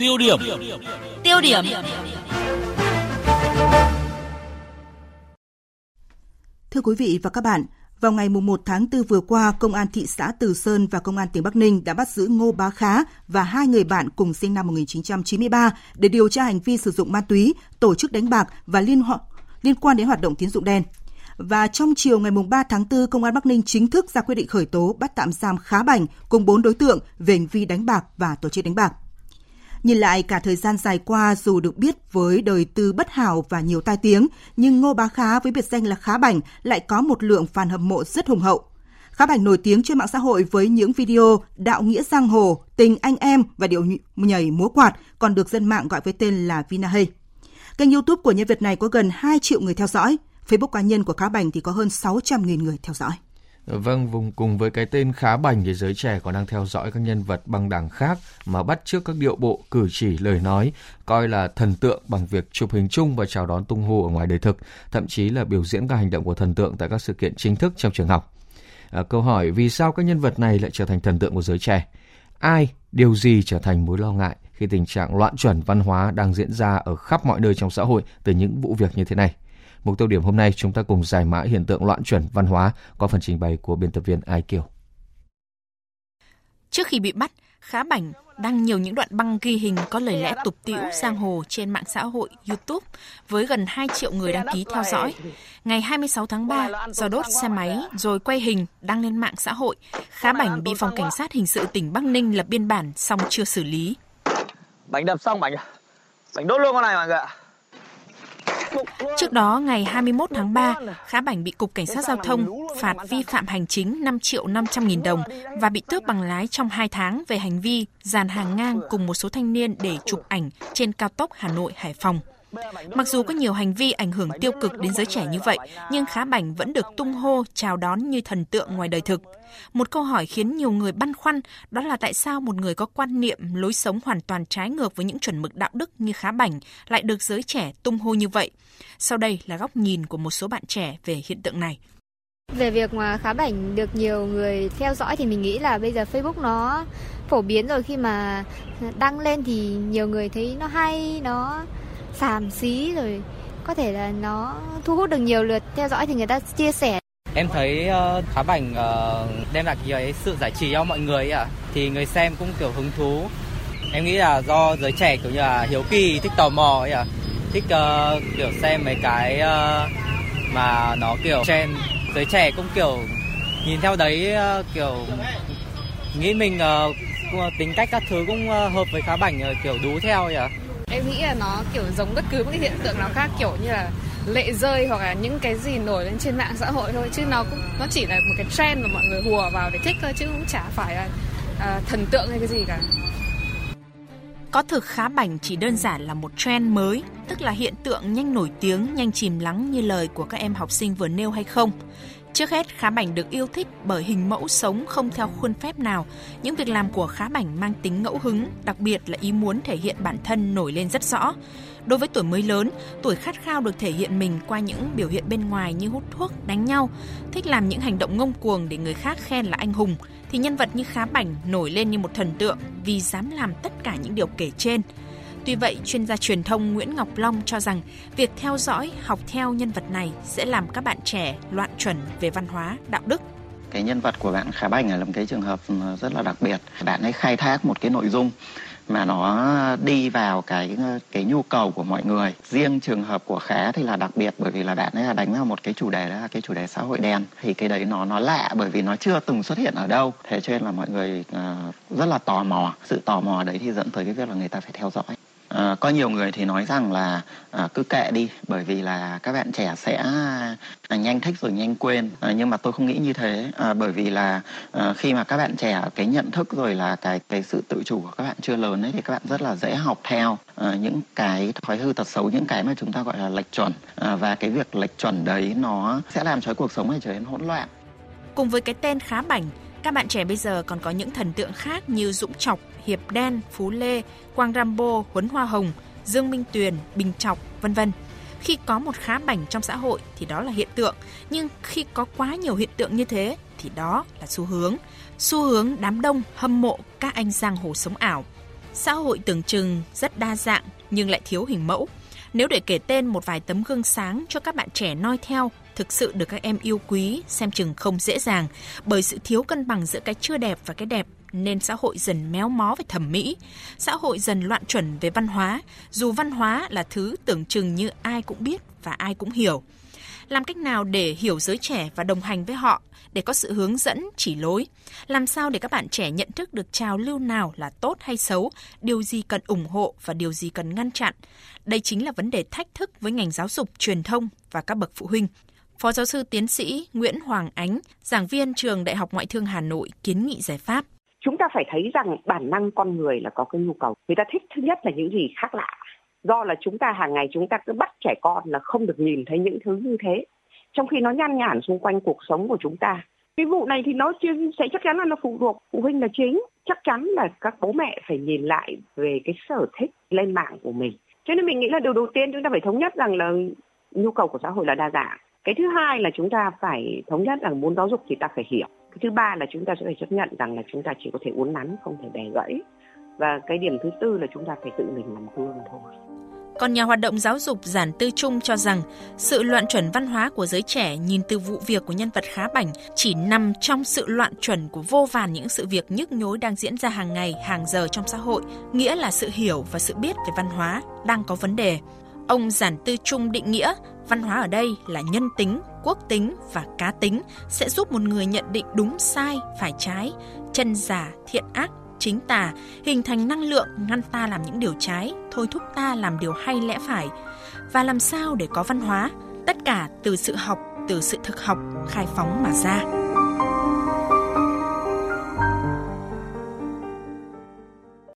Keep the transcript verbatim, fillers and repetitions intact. Tiêu điểm. Tiêu điểm. Thưa quý vị và các bạn, vào ngày mùng một tháng tư vừa qua, Công an thị xã Từ Sơn và Công an tỉnh Bắc Ninh đã bắt giữ Ngô Bá Khá và hai người bạn cùng sinh năm một nghìn chín trăm chín mươi ba để điều tra hành vi sử dụng ma túy, tổ chức đánh bạc và liên, ho- liên quan đến hoạt động tín dụng đen. Và trong chiều ngày mùng ba tháng tư, Công an Bắc Ninh chính thức ra quyết định khởi tố bắt tạm giam Khá Bảnh cùng bốn đối tượng về hành vi đánh bạc và tổ chức đánh bạc. Nhìn lại cả thời gian dài qua, dù được biết với đời tư bất hảo và nhiều tai tiếng, nhưng Ngô Bá Khá với biệt danh là Khá Bảnh lại có một lượng fan hâm mộ rất hùng hậu. Khá Bảnh nổi tiếng trên mạng xã hội với những video đạo nghĩa giang hồ, tình anh em và điệu nhảy múa quạt, còn được dân mạng gọi với tên là Vinahay. Kênh YouTube của nhân vật này có gần hai triệu người theo dõi. Facebook cá nhân của Khá Bảnh thì có hơn sáu trăm nghìn người theo dõi. Vâng, vùng cùng với cái tên Khá Bảnh thì giới trẻ còn đang theo dõi các nhân vật băng đảng khác mà bắt chước các điệu bộ, cử chỉ, lời nói, coi là thần tượng bằng việc chụp hình chung và chào đón tung hô ở ngoài đời thực, thậm chí là biểu diễn các hành động của thần tượng tại các sự kiện chính thức trong trường học. À, câu hỏi vì sao các nhân vật này lại trở thành thần tượng của giới trẻ? Ai, điều gì trở thành mối lo ngại khi tình trạng loạn chuẩn văn hóa đang diễn ra ở khắp mọi nơi trong xã hội từ những vụ việc như thế này? Mục tiêu điểm hôm nay chúng ta cùng giải mã hiện tượng loạn chuẩn văn hóa qua phần trình bày của biên tập viên Ai Kiều. Trước khi bị bắt, Khá Bảnh đăng nhiều những đoạn băng ghi hình có lời lẽ tục tĩu giang hồ trên mạng xã hội YouTube với gần hai triệu người đăng ký theo dõi. Ngày hai mươi sáu tháng ba, do đốt xe máy rồi quay hình đăng lên mạng xã hội, Khá Bảnh bị phòng cảnh sát hình sự tỉnh Bắc Ninh lập biên bản song chưa xử lý. Bảnh đập xong Bảnh, Bảnh đốt luôn con này mọi người ạ. Trước đó, ngày hai mươi mốt tháng ba, Khá Bảnh bị Cục Cảnh sát Giao thông phạt vi phạm hành chính năm triệu năm trăm nghìn đồng và bị tước bằng lái trong hai tháng về hành vi dàn hàng ngang cùng một số thanh niên để chụp ảnh trên cao tốc Hà Nội-Hải Phòng. Mặc dù có nhiều hành vi ảnh hưởng tiêu cực đến giới trẻ như vậy, nhưng Khá Bảnh vẫn được tung hô chào đón như thần tượng ngoài đời thực. Một câu hỏi khiến nhiều người băn khoăn đó là tại sao một người có quan niệm lối sống hoàn toàn trái ngược với những chuẩn mực đạo đức như Khá Bảnh lại được giới trẻ tung hô như vậy. Sau đây là góc nhìn của một số bạn trẻ về hiện tượng này. Về việc mà Khá Bảnh được nhiều người theo dõi thì mình nghĩ là bây giờ Facebook nó phổ biến rồi, khi mà đăng lên thì nhiều người thấy nó hay, nó xàm xí rồi có thể là nó thu hút được nhiều lượt theo dõi thì người ta chia sẻ. Em thấy uh, Khá Bảnh uh, đem lại cái sự giải trí cho mọi người ạ, à. Thì người xem cũng kiểu hứng thú. Em nghĩ là do giới trẻ kiểu như là hiếu kỳ, thích tò mò ấy ạ, à. Thích uh, kiểu xem mấy cái uh, mà nó kiểu trend, giới trẻ cũng kiểu nhìn theo đấy, uh, kiểu nghĩ mình uh, tính cách các thứ cũng uh, hợp với Khá Bảnh, uh, kiểu đú theo ấy ạ. À. Em nghĩ là nó kiểu giống bất cứ một cái hiện tượng nào khác, kiểu như là lệ rơi hoặc là những cái gì nổi lên trên mạng xã hội thôi, chứ nó cũng nó chỉ là một cái trend mà mọi người hùa vào để thích thôi, chứ cũng chả phải là à, thần tượng hay cái gì cả. Có thực Khá Bảnh chỉ đơn giản là một trend mới, tức là hiện tượng nhanh nổi tiếng, nhanh chìm lắng như lời của các em học sinh vừa nêu hay không? Trước hết, Khá Bảnh được yêu thích bởi hình mẫu sống không theo khuôn phép nào. Những việc làm của Khá Bảnh mang tính ngẫu hứng, đặc biệt là ý muốn thể hiện bản thân nổi lên rất rõ. Đối với tuổi mới lớn, tuổi khát khao được thể hiện mình qua những biểu hiện bên ngoài như hút thuốc, đánh nhau, thích làm những hành động ngông cuồng để người khác khen là anh hùng, thì nhân vật như Khá Bảnh nổi lên như một thần tượng vì dám làm tất cả những điều kể trên. Tuy vậy, chuyên gia truyền thông Nguyễn Ngọc Long cho rằng việc theo dõi, học theo nhân vật này sẽ làm các bạn trẻ loạn chuẩn về văn hóa, đạo đức. Cái nhân vật của bạn Khá Bảnh là một cái trường hợp rất là đặc biệt. Bạn ấy khai thác một cái nội dung mà nó đi vào cái cái nhu cầu của mọi người. Riêng trường hợp của Khá thì là đặc biệt bởi vì là bạn ấy đánh vào một cái chủ đề, đó là cái chủ đề xã hội đen. Thì cái đấy nó nó lạ bởi vì nó chưa từng xuất hiện ở đâu. Thế cho nên là mọi người rất là tò mò. Sự tò mò đấy thì dẫn tới cái việc là người ta phải theo dõi. À, có nhiều người thì nói rằng là à, cứ kệ đi bởi vì là các bạn trẻ sẽ à, nhanh thích rồi nhanh quên, à, nhưng mà tôi không nghĩ như thế, à, bởi vì là à, khi mà các bạn trẻ cái nhận thức rồi là cái cái sự tự chủ của các bạn chưa lớn ấy thì các bạn rất là dễ học theo à, những cái thói hư tật xấu, những cái mà chúng ta gọi là lệch chuẩn, à, và cái việc lệch chuẩn đấy nó sẽ làm cho cuộc sống này trở nên hỗn loạn. Cùng với cái tên Khá Bảnh, các bạn trẻ bây giờ còn có những thần tượng khác như Dũng Chọc, Hiệp Đen, Phú Lê, Quang Rambo, Huấn Hoa Hồng, Dương Minh Tuyền, Bình Chọc, vân vân. Khi có một Khá Bảnh trong xã hội thì đó là hiện tượng, nhưng khi có quá nhiều hiện tượng như thế thì đó là xu hướng. Xu hướng đám đông hâm mộ các anh giang hồ sống ảo. Xã hội tưởng chừng rất đa dạng nhưng lại thiếu hình mẫu. Nếu để kể tên một vài tấm gương sáng cho các bạn trẻ noi theo, thực sự được các em yêu quý, xem chừng không dễ dàng, bởi sự thiếu cân bằng giữa cái chưa đẹp và cái đẹp, nên xã hội dần méo mó về thẩm mỹ, xã hội dần loạn chuẩn về văn hóa, dù văn hóa là thứ tưởng chừng như ai cũng biết và ai cũng hiểu. Làm cách nào để hiểu giới trẻ và đồng hành với họ, để có sự hướng dẫn, chỉ lối? Làm sao để các bạn trẻ nhận thức được trào lưu nào là tốt hay xấu, điều gì cần ủng hộ và điều gì cần ngăn chặn? Đây chính là vấn đề thách thức với ngành giáo dục, truyền thông và các bậc phụ huynh. Phó giáo sư tiến sĩ Nguyễn Hoàng Ánh, giảng viên trường Đại học Ngoại thương Hà Nội kiến nghị giải pháp. Chúng ta phải thấy rằng bản năng con người là có cái nhu cầu. Người ta thích thứ nhất là những gì khác lạ. Do là chúng ta hàng ngày chúng ta cứ bắt trẻ con là không được nhìn thấy những thứ như thế, trong khi nó nhan nhản xung quanh cuộc sống của chúng ta. Cái vụ này thì nó sẽ chắc chắn là nó phụ thuộc phụ huynh là chính. Chắc chắn là các bố mẹ phải nhìn lại về cái sở thích lên mạng của mình. Cho nên mình nghĩ là điều đầu tiên chúng ta phải thống nhất rằng là nhu cầu của xã hội là đa dạng. Cái thứ hai là chúng ta phải thống nhất rằng muốn giáo dục thì ta phải hiểu. Cái thứ ba là chúng ta sẽ phải chấp nhận rằng là chúng ta chỉ có thể uốn nắn, không thể bẻ gãy. Và cái điểm thứ tư là chúng ta phải tự mình làm gương thôi. Còn nhà hoạt động giáo dục Giản Tư Trung cho rằng sự loạn chuẩn văn hóa của giới trẻ nhìn từ vụ việc của nhân vật Khá Bảnh chỉ nằm trong sự loạn chuẩn của vô vàn những sự việc nhức nhối đang diễn ra hàng ngày, hàng giờ trong xã hội, nghĩa là sự hiểu và sự biết về văn hóa đang có vấn đề. Ông Giản Tư Trung định nghĩa văn hóa ở đây là nhân tính, quốc tính và cá tính sẽ giúp một người nhận định đúng sai, phải trái, chân giả, thiện ác, chính tà, hình thành năng lượng ngăn ta làm những điều trái, thôi thúc ta làm điều hay lẽ phải. Và làm sao để có văn hóa? Tất cả từ sự học, từ sự thực học, khai phóng mà ra.